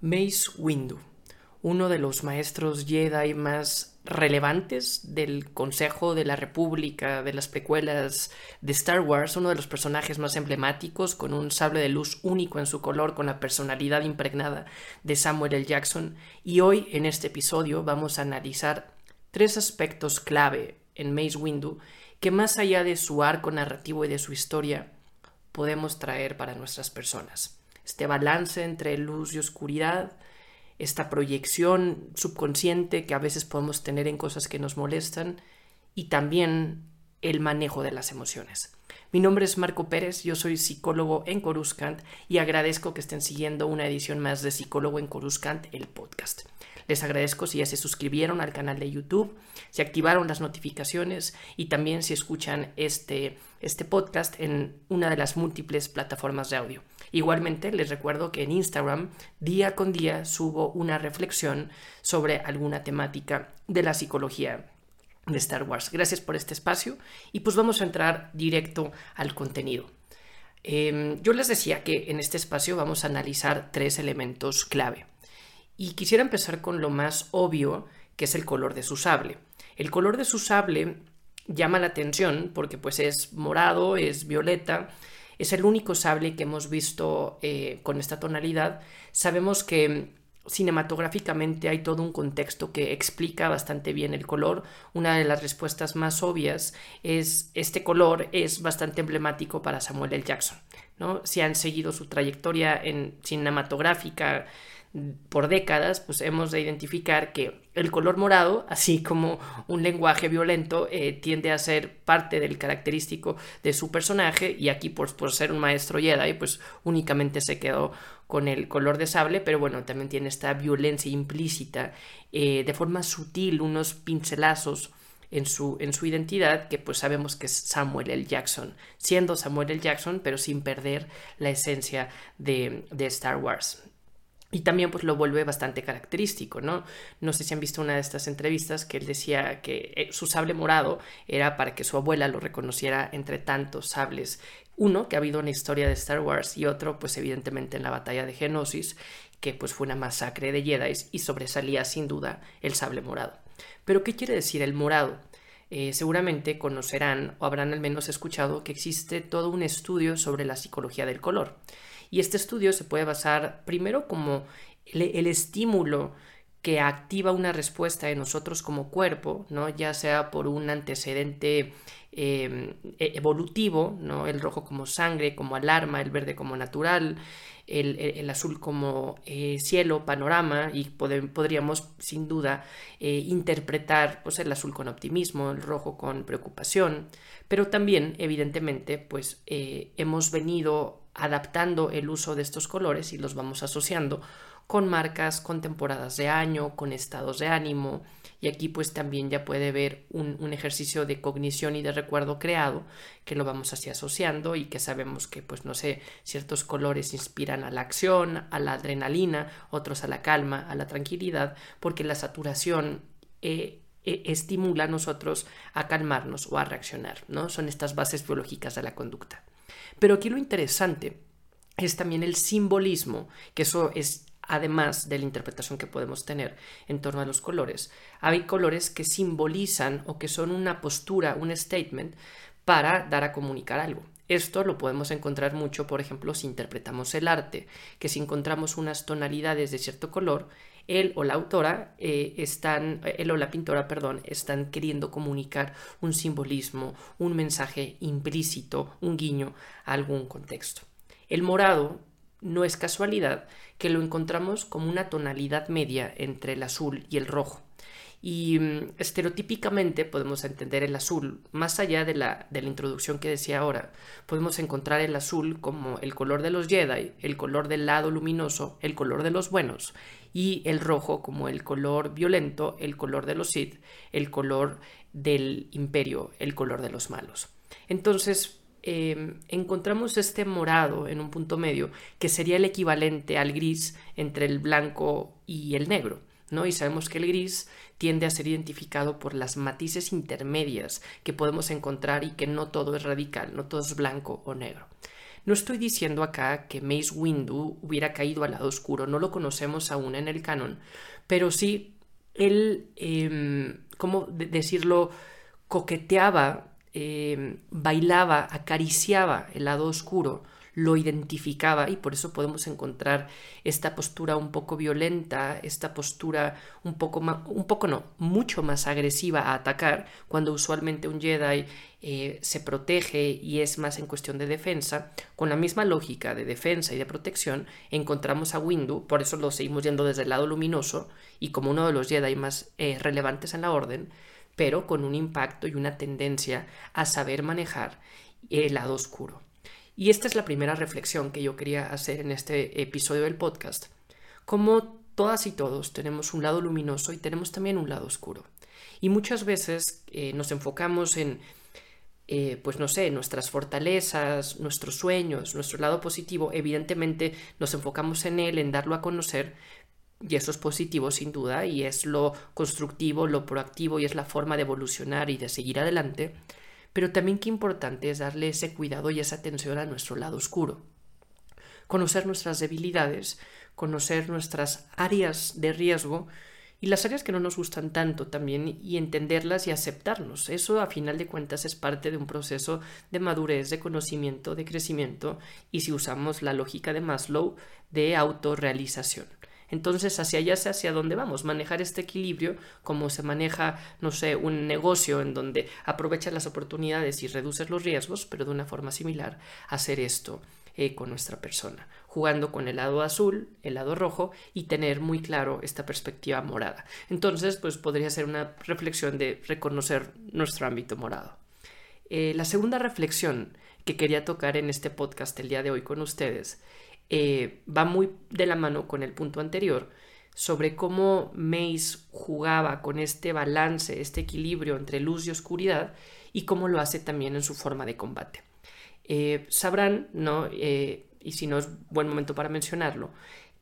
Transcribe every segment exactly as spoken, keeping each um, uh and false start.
Mace Windu, uno de los maestros Jedi más relevantes del Consejo de la República, de las precuelas de Star Wars, uno de los personajes más emblemáticos, con un sable de luz único en su color, con la personalidad impregnada de Samuel L. Jackson. Y hoy, en este episodio, vamos a analizar tres aspectos clave en Mace Windu que, más allá de su arco narrativo y de su historia, podemos traer para nuestras personas. Este balance entre luz y oscuridad, esta proyección subconsciente que a veces podemos tener en cosas que nos molestan, y también el manejo de las emociones. Mi nombre es Marco Pérez, yo soy psicólogo en Coruscant y agradezco que estén siguiendo una edición más de Psicólogo en Coruscant, el podcast. Les agradezco si ya se suscribieron al canal de YouTube, si activaron las notificaciones y también si escuchan este, este podcast en una de las múltiples plataformas de audio. Igualmente les recuerdo que en Instagram día con día subo una reflexión sobre alguna temática de la psicología de Star Wars. Gracias por este espacio y pues vamos a entrar directo al contenido. Eh, yo les decía que en este espacio vamos a analizar tres elementos clave y quisiera empezar con lo más obvio, que es el color de su sable. El color de su sable llama la atención porque pues es morado, es violeta. Es el único sable que hemos visto eh, con esta tonalidad. Sabemos que cinematográficamente hay todo un contexto que explica bastante bien el color. Una de las respuestas más obvias es: este color es bastante emblemático para Samuel L. Jackson, ¿no? Si han seguido su trayectoria en cinematográfica por décadas, pues hemos de identificar que el color morado, así como un lenguaje violento, eh, tiende a ser parte del característico de su personaje, y aquí por, por ser un maestro Jedi, pues únicamente se quedó con el color de sable, pero bueno, también tiene esta violencia implícita, eh, de forma sutil, unos pincelazos en su, en su identidad, que pues sabemos que es Samuel L. Jackson, siendo Samuel L. Jackson, pero sin perder la esencia de, de Star Wars. Y también pues lo vuelve bastante característico, ¿no? No sé si han visto una de estas entrevistas que él decía que su sable morado era para que su abuela lo reconociera entre tantos sables. Uno que ha habido en la historia de Star Wars y otro pues evidentemente en la batalla de Genosis, que pues fue una masacre de Jedi y sobresalía sin duda el sable morado. Pero ¿qué quiere decir el morado? Eh, seguramente conocerán o habrán al menos escuchado que existe todo un estudio sobre la psicología del color. Y este estudio se puede basar primero como el, el estímulo que activa una respuesta en nosotros como cuerpo, ¿no? Ya sea por un antecedente eh, evolutivo, ¿no? El rojo como sangre, como alarma, el verde como natural, el, el, el azul como eh, cielo, panorama, y pod- podríamos sin duda eh, interpretar pues, el azul con optimismo, el rojo con preocupación, pero también evidentemente pues, eh, hemos venido adaptando el uso de estos colores y los vamos asociando con marcas, con temporadas de año, con estados de ánimo, y aquí pues también ya puede ver un, un ejercicio de cognición y de recuerdo creado que lo vamos así asociando y que sabemos que pues no sé, ciertos colores inspiran a la acción, a la adrenalina, otros a la calma, a la tranquilidad, porque la saturación eh, eh, estimula a nosotros a calmarnos o a reaccionar, ¿no? Son estas bases biológicas de la conducta. Pero aquí lo interesante es también el simbolismo, que eso es además de la interpretación que podemos tener en torno a los colores. Hay colores que simbolizan o que son una postura, un statement para dar a comunicar algo. Esto lo podemos encontrar mucho, por ejemplo, si interpretamos el arte, que si encontramos unas tonalidades de cierto color, él o la autora eh, están, él o la pintora, perdón, están queriendo comunicar un simbolismo, un mensaje implícito, un guiño a algún contexto. El morado no es casualidad que lo encontramos como una tonalidad media entre el azul y el rojo. Y estereotípicamente podemos entender el azul, más allá de la, de la introducción que decía ahora, podemos encontrar el azul como el color de los Jedi, el color del lado luminoso, el color de los buenos, y el rojo como el color violento, el color de los Sith, el color del imperio, el color de los malos. Entonces eh, encontramos este morado en un punto medio que sería el equivalente al gris entre el blanco y el negro, ¿no? Y sabemos que el gris tiende a ser identificado por las matices intermedias que podemos encontrar y que no todo es radical, no todo es blanco o negro. No estoy diciendo acá que Mace Windu hubiera caído al lado oscuro, no lo conocemos aún en el canon, pero sí él, eh, ¿cómo decirlo?, coqueteaba, eh, bailaba, acariciaba el lado oscuro, lo identificaba, y por eso podemos encontrar esta postura un poco violenta, esta postura un poco más, un poco no, mucho más agresiva a atacar, cuando usualmente un Jedi eh, se protege y es más en cuestión de defensa. Con la misma lógica de defensa y de protección encontramos a Windu, por eso lo seguimos viendo desde el lado luminoso y como uno de los Jedi más eh, relevantes en la Orden, pero con un impacto y una tendencia a saber manejar el lado oscuro. Y esta es la primera reflexión que yo quería hacer en este episodio del podcast. Como todas y todos tenemos un lado luminoso y tenemos también un lado oscuro. Y muchas veces eh, nos enfocamos en, eh, pues no sé, nuestras fortalezas, nuestros sueños, nuestro lado positivo. Evidentemente nos enfocamos en él, en darlo a conocer. Y eso es positivo sin duda, y es lo constructivo, lo proactivo, y es la forma de evolucionar y de seguir adelante. Pero también qué importante es darle ese cuidado y esa atención a nuestro lado oscuro. Conocer nuestras debilidades, conocer nuestras áreas de riesgo y las áreas que no nos gustan tanto también, y entenderlas y aceptarnos. Eso a final de cuentas es parte de un proceso de madurez, de conocimiento, de crecimiento, y si usamos la lógica de Maslow, de autorrealización. Entonces, hacia allá es hacia dónde vamos, manejar este equilibrio como se maneja, no sé, un negocio en donde aprovechas las oportunidades y reduces los riesgos, pero de una forma similar hacer esto eh, con nuestra persona, jugando con el lado azul, el lado rojo, y tener muy claro esta perspectiva morada. Entonces, pues podría ser una reflexión de reconocer nuestro ámbito morado. Eh, la segunda reflexión que quería tocar en este podcast el día de hoy con ustedes Eh, va muy de la mano con el punto anterior sobre cómo Mace jugaba con este balance, este equilibrio entre luz y oscuridad, y cómo lo hace también en su forma de combate. Eh, sabrán, ¿no? Eh, y si no es buen momento para mencionarlo,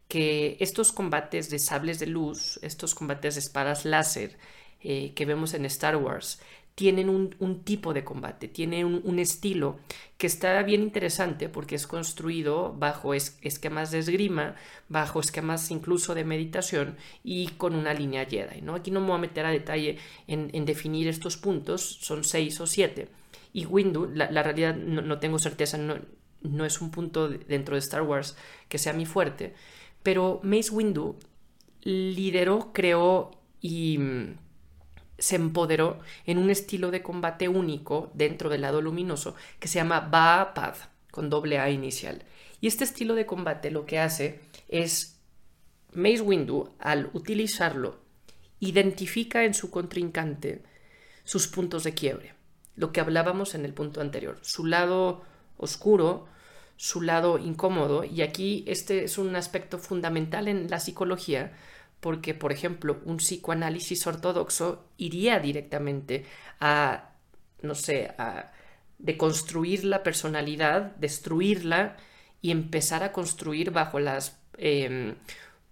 que estos combates de sables de luz, estos combates de espadas láser eh, que vemos en Star Wars, tienen un, un tipo de combate, tienen un, un estilo que está bien interesante porque es construido bajo es, esquemas de esgrima, bajo esquemas incluso de meditación y con una línea Jedi, ¿no? Aquí no me voy a meter a detalle en, en definir estos puntos, son seis o siete. Y Windu, la, la realidad no, no tengo certeza, no, no es un punto dentro de Star Wars que sea mi fuerte, pero Mace Windu lideró, creó y se empoderó en un estilo de combate único dentro del lado luminoso que se llama Vaapad, con doble A inicial. Y este estilo de combate lo que hace es, Mace Windu, al utilizarlo, identifica en su contrincante sus puntos de quiebre, lo que hablábamos en el punto anterior, su lado oscuro, su lado incómodo, y aquí este es un aspecto fundamental en la psicología, porque, por ejemplo, un psicoanálisis ortodoxo iría directamente a, no sé, a deconstruir la personalidad, destruirla y empezar a construir bajo las eh,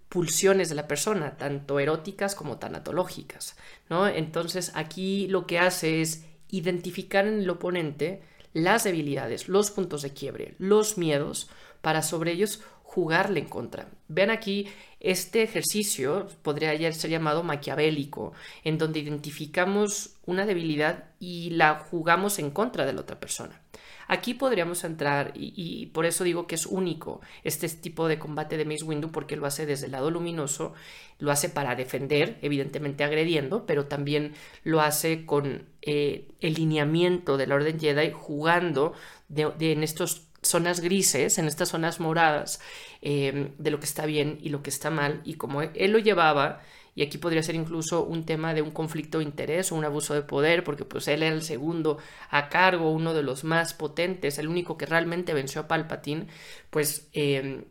pulsiones de la persona, tanto eróticas como tanatológicas, ¿no? Entonces, aquí lo que hace es identificar en el oponente las debilidades, los puntos de quiebre, los miedos, para sobre ellos jugarle en contra. Vean aquí, este ejercicio podría ser llamado maquiavélico, en donde identificamos una debilidad y la jugamos en contra de la otra persona. Aquí podríamos entrar, y, y por eso digo que es único este tipo de combate de Mace Windu, porque lo hace desde el lado luminoso, lo hace para defender, evidentemente agrediendo, pero también lo hace con eh, el lineamiento de la Orden Jedi, jugando de, de, en estos zonas grises, en estas zonas moradas, eh, de lo que está bien y lo que está mal, y como él lo llevaba. Y aquí podría ser incluso un tema de un conflicto de interés o un abuso de poder, porque pues él era el segundo a cargo, uno de los más potentes, el único que realmente venció a Palpatine, pues eh,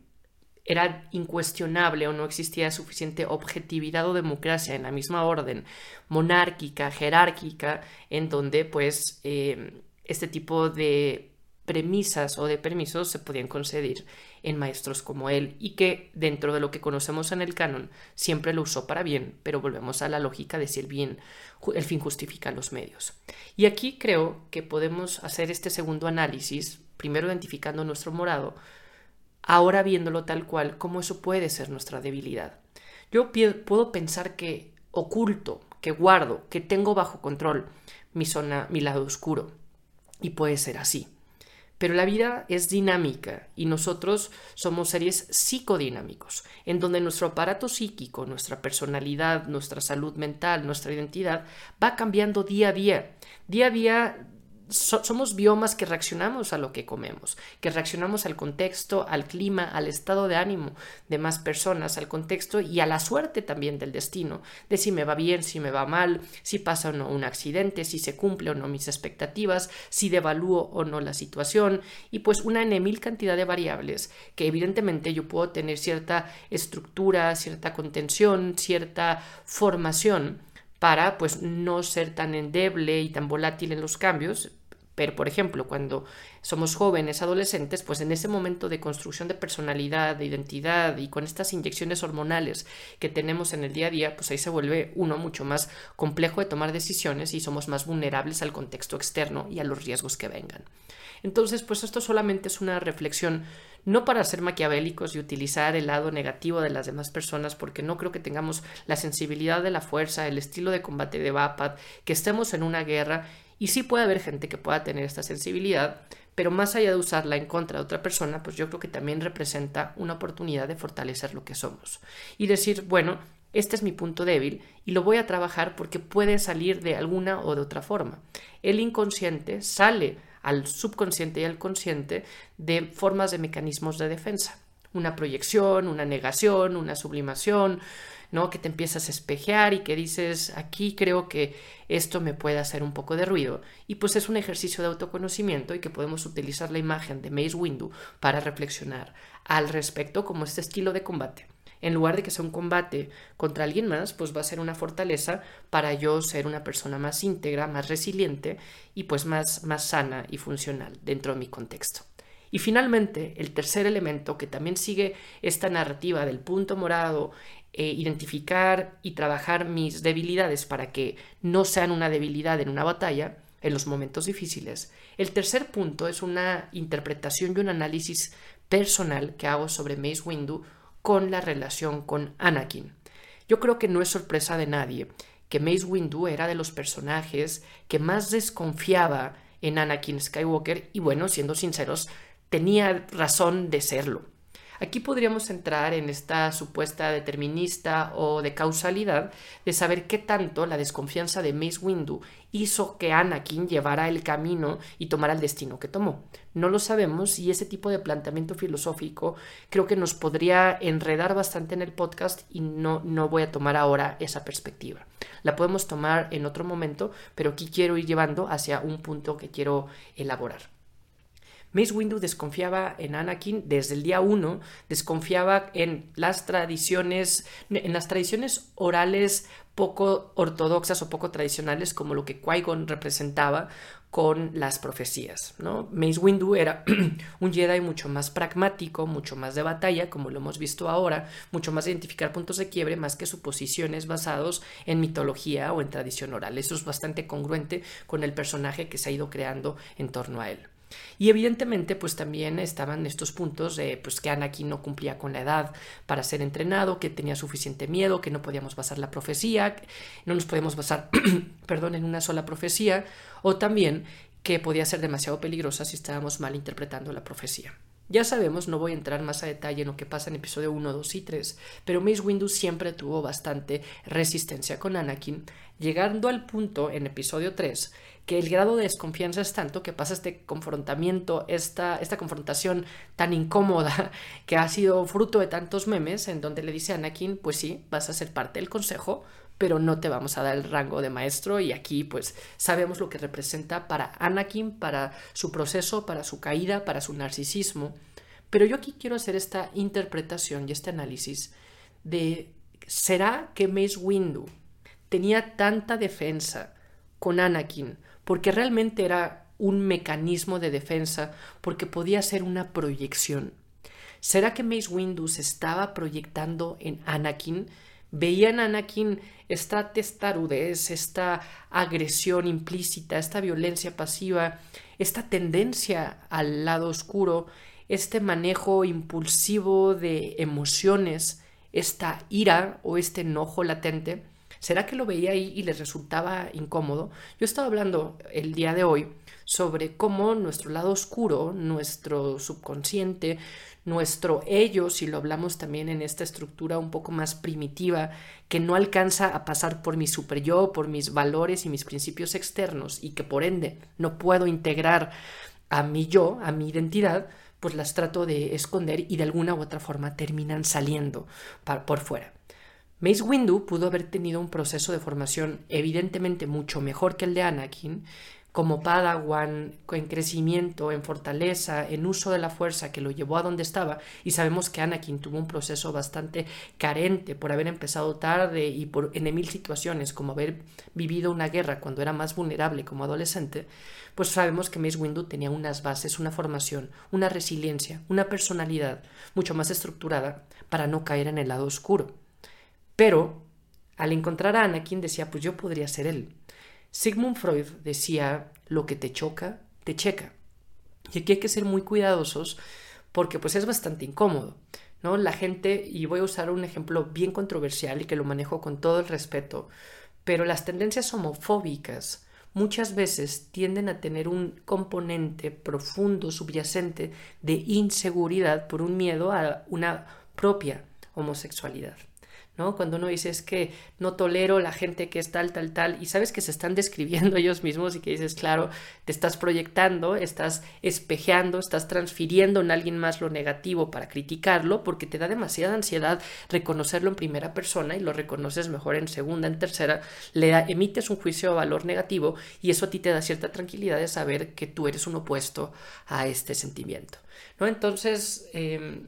era incuestionable o no existía suficiente objetividad o democracia en la misma orden monárquica, jerárquica, en donde pues eh, este tipo de premisas o de permisos se podían conceder en maestros como él, y que dentro de lo que conocemos en el canon siempre lo usó para bien, pero volvemos a la lógica de si el bien, el fin justifica los medios. Y aquí creo que podemos hacer este segundo análisis, primero identificando nuestro morado, ahora viéndolo tal cual, cómo eso puede ser nuestra debilidad. Yo puedo pensar que oculto, que guardo, que tengo bajo control mi zona, mi lado oscuro, y puede ser así. Pero la vida es dinámica y nosotros somos seres psicodinámicos, en donde nuestro aparato psíquico, nuestra personalidad, nuestra salud mental, nuestra identidad va cambiando día a día. Día a día so- somos biomas que reaccionamos a lo que comemos, que reaccionamos al contexto, al clima, al estado de ánimo de más personas, al contexto y a la suerte también del destino, de si me va bien, si me va mal, si pasa o no un accidente, si se cumple o no mis expectativas, si devalúo o no la situación, y pues una n mil cantidad de variables que evidentemente yo puedo tener cierta estructura, cierta contención, cierta formación para pues no ser tan endeble y tan volátil en los cambios. Pero, por ejemplo, cuando somos jóvenes, adolescentes, pues en ese momento de construcción de personalidad, de identidad y con estas inyecciones hormonales que tenemos en el día a día, pues ahí se vuelve uno mucho más complejo de tomar decisiones y somos más vulnerables al contexto externo y a los riesgos que vengan. Entonces, pues esto solamente es una reflexión, no para ser maquiavélicos y utilizar el lado negativo de las demás personas, porque no creo que tengamos la sensibilidad de la fuerza, el estilo de combate de Vaapad, que estemos en una guerra. Y sí puede haber gente que pueda tener esta sensibilidad, pero más allá de usarla en contra de otra persona, pues yo creo que también representa una oportunidad de fortalecer lo que somos. Y decir, bueno, este es mi punto débil y lo voy a trabajar porque puede salir de alguna o de otra forma. El inconsciente sale al subconsciente y al consciente de formas de mecanismos de defensa. Una proyección, una negación, una sublimación, ¿no? Que te empiezas a espejear y que dices, aquí creo que esto me puede hacer un poco de ruido. Y pues es un ejercicio de autoconocimiento y que podemos utilizar la imagen de Mace Windu para reflexionar al respecto como este estilo de combate. En lugar de que sea un combate contra alguien más, pues va a ser una fortaleza para yo ser una persona más íntegra, más resiliente y pues más, más sana y funcional dentro de mi contexto. Y finalmente, el tercer elemento que también sigue esta narrativa del punto morado, eh, identificar y trabajar mis debilidades para que no sean una debilidad en una batalla, en los momentos difíciles. El tercer punto es una interpretación y un análisis personal que hago sobre Mace Windu con la relación con Anakin. Yo creo que no es sorpresa de nadie que Mace Windu era de los personajes que más desconfiaba en Anakin Skywalker y, bueno, siendo sinceros, tenía razón de serlo. Aquí podríamos entrar en esta supuesta determinista o de causalidad de saber qué tanto la desconfianza de Mace Windu hizo que Anakin llevara el camino y tomara el destino que tomó. No lo sabemos y ese tipo de planteamiento filosófico creo que nos podría enredar bastante en el podcast y no, no voy a tomar ahora esa perspectiva. La podemos tomar en otro momento, pero aquí quiero ir llevando hacia un punto que quiero elaborar. Mace Windu desconfiaba en Anakin desde el día uno, desconfiaba en las tradiciones, en las tradiciones orales poco ortodoxas o poco tradicionales, como lo que Qui-Gon representaba con las profecías, ¿no? Mace Windu era un Jedi mucho más pragmático, mucho más de batalla, como lo hemos visto ahora, mucho más de identificar puntos de quiebre más que suposiciones basados en mitología o en tradición oral. Eso es bastante congruente con el personaje que se ha ido creando en torno a él. Y evidentemente pues también estaban estos puntos de pues que Anakin no cumplía con la edad para ser entrenado, que tenía suficiente miedo, que no podíamos basar la profecía, no nos podíamos basar perdón, en una sola profecía, o también que podía ser demasiado peligrosa si estábamos mal interpretando la profecía. Ya sabemos, no voy a entrar más a detalle en lo que pasa en episodio uno, dos y tres, pero Mace Windu siempre tuvo bastante resistencia con Anakin, llegando al punto en episodio tres que el grado de desconfianza es tanto que pasa este confrontamiento, esta, esta confrontación tan incómoda que ha sido fruto de tantos memes, en donde le dice a Anakin, pues sí, vas a ser parte del consejo, pero no te vamos a dar el rango de maestro, y aquí pues sabemos lo que representa para Anakin, para su proceso, para su caída, para su narcisismo. Pero yo aquí quiero hacer esta interpretación y este análisis de ¿será que Mace Windu tenía tanta defensa con Anakin porque realmente era un mecanismo de defensa, porque podía ser una proyección? ¿Será que Mace Windu se estaba proyectando en Anakin veían a Anakin esta testarudez, esta agresión implícita, esta violencia pasiva, esta tendencia al lado oscuro, este manejo impulsivo de emociones, esta ira o este enojo latente. ¿Será que lo veía ahí y les resultaba incómodo? Yo estaba hablando el día de hoy sobre cómo nuestro lado oscuro, nuestro subconsciente, nuestro ello, si lo hablamos también en esta estructura un poco más primitiva, que no alcanza a pasar por mi superyo, por mis valores y mis principios externos, y que por ende no puedo integrar a mi yo, a mi identidad, pues las trato de esconder y de alguna u otra forma terminan saliendo por fuera. Mace Windu pudo haber tenido un proceso de formación evidentemente mucho mejor que el de Anakin, como Padawan, en crecimiento, en fortaleza, en uso de la fuerza que lo llevó a donde estaba, y sabemos que Anakin tuvo un proceso bastante carente por haber empezado tarde y por en mil situaciones, como haber vivido una guerra cuando era más vulnerable como adolescente, pues sabemos que Mace Windu tenía unas bases, una formación, una resiliencia, una personalidad mucho más estructurada para no caer en el lado oscuro. Pero al encontrar a Anakin decía, pues yo podría ser él. Sigmund Freud decía, lo que te choca, te checa. Y aquí hay que ser muy cuidadosos porque pues es bastante incómodo, ¿no? La gente, y voy a usar un ejemplo bien controversial y que lo manejo con todo el respeto, pero las tendencias homofóbicas muchas veces tienden a tener un componente profundo, subyacente de inseguridad por un miedo a una propia homosexualidad, ¿no? Cuando uno dice, es que no tolero la gente que es tal, tal, tal, y sabes que se están describiendo ellos mismos y que dices, claro, te estás proyectando, estás espejeando, estás transfiriendo en alguien más lo negativo para criticarlo, porque te da demasiada ansiedad reconocerlo en primera persona y lo reconoces mejor en segunda, en tercera, le da, emites un juicio de valor negativo y eso a ti te da cierta tranquilidad de saber que tú eres un opuesto a este sentimiento, ¿no? Entonces, eh,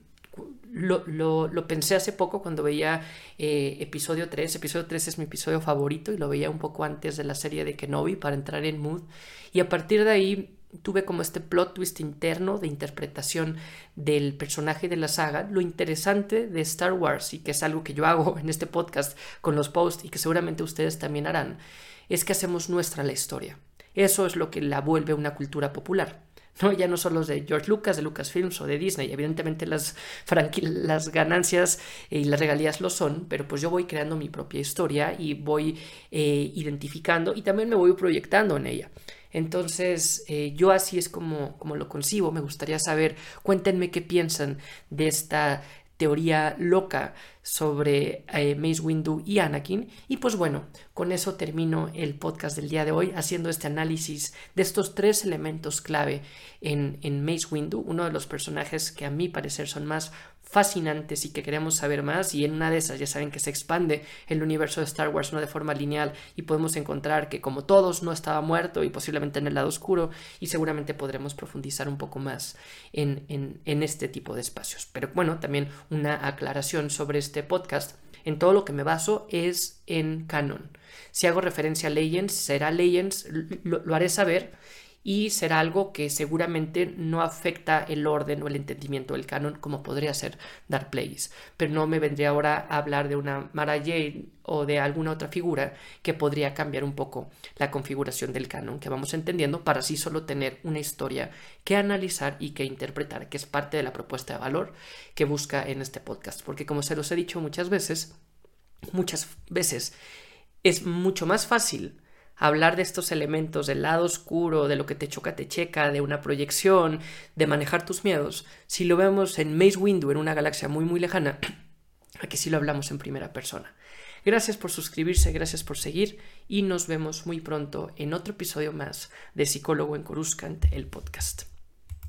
Lo, lo, lo pensé hace poco cuando veía eh, episodio tres. Episodio tres es mi episodio favorito y lo veía un poco antes de la serie de Kenobi para entrar en mood. Y a partir de ahí tuve como este plot twist interno de interpretación del personaje de la saga. Lo interesante de Star Wars, y que es algo que yo hago en este podcast con los posts y que seguramente ustedes también harán, es que hacemos nuestra la historia. Eso es lo que la vuelve una cultura popular, ¿no? Ya no solo de George Lucas, de Lucasfilms o de Disney, evidentemente las, franqui- las ganancias y las regalías lo son, pero pues yo voy creando mi propia historia y voy eh, identificando y también me voy proyectando en ella. Entonces eh, yo así es como, como lo concibo. Me gustaría saber, cuéntenme qué piensan de esta teoría loca sobre eh, Mace Windu y Anakin. Y pues bueno, con eso termino el podcast del día de hoy, haciendo este análisis de estos tres elementos clave en, en Mace Windu, uno de los personajes que a mi parecer son más fascinantes y que queremos saber más, y en una de esas ya saben que se expande el universo de Star Wars no de forma lineal y podemos encontrar que como todos no estaba muerto y posiblemente en el lado oscuro, y seguramente podremos profundizar un poco más en, en, en este tipo de espacios. Pero bueno, también una aclaración sobre este podcast: en todo lo que me baso es en canon. Si hago referencia a Legends, será Legends, lo, lo haré saber. Y será algo que seguramente no afecta el orden o el entendimiento del canon como podría ser Dark Plays. Pero no me vendría ahora a hablar de una Mara Jade o de alguna otra figura que podría cambiar un poco la configuración del canon que vamos entendiendo, para así solo tener una historia que analizar y que interpretar, que es parte de la propuesta de valor que busca en este podcast. Porque como se los he dicho muchas veces, muchas veces es mucho más fácil hablar de estos elementos del lado oscuro, de lo que te choca, te checa, de una proyección, de manejar tus miedos, si lo vemos en Mace Windu en una galaxia muy muy lejana, a que sí lo hablamos en primera persona. Gracias por suscribirse, gracias por seguir, y nos vemos muy pronto en otro episodio más de Psicólogo en Coruscant, el podcast.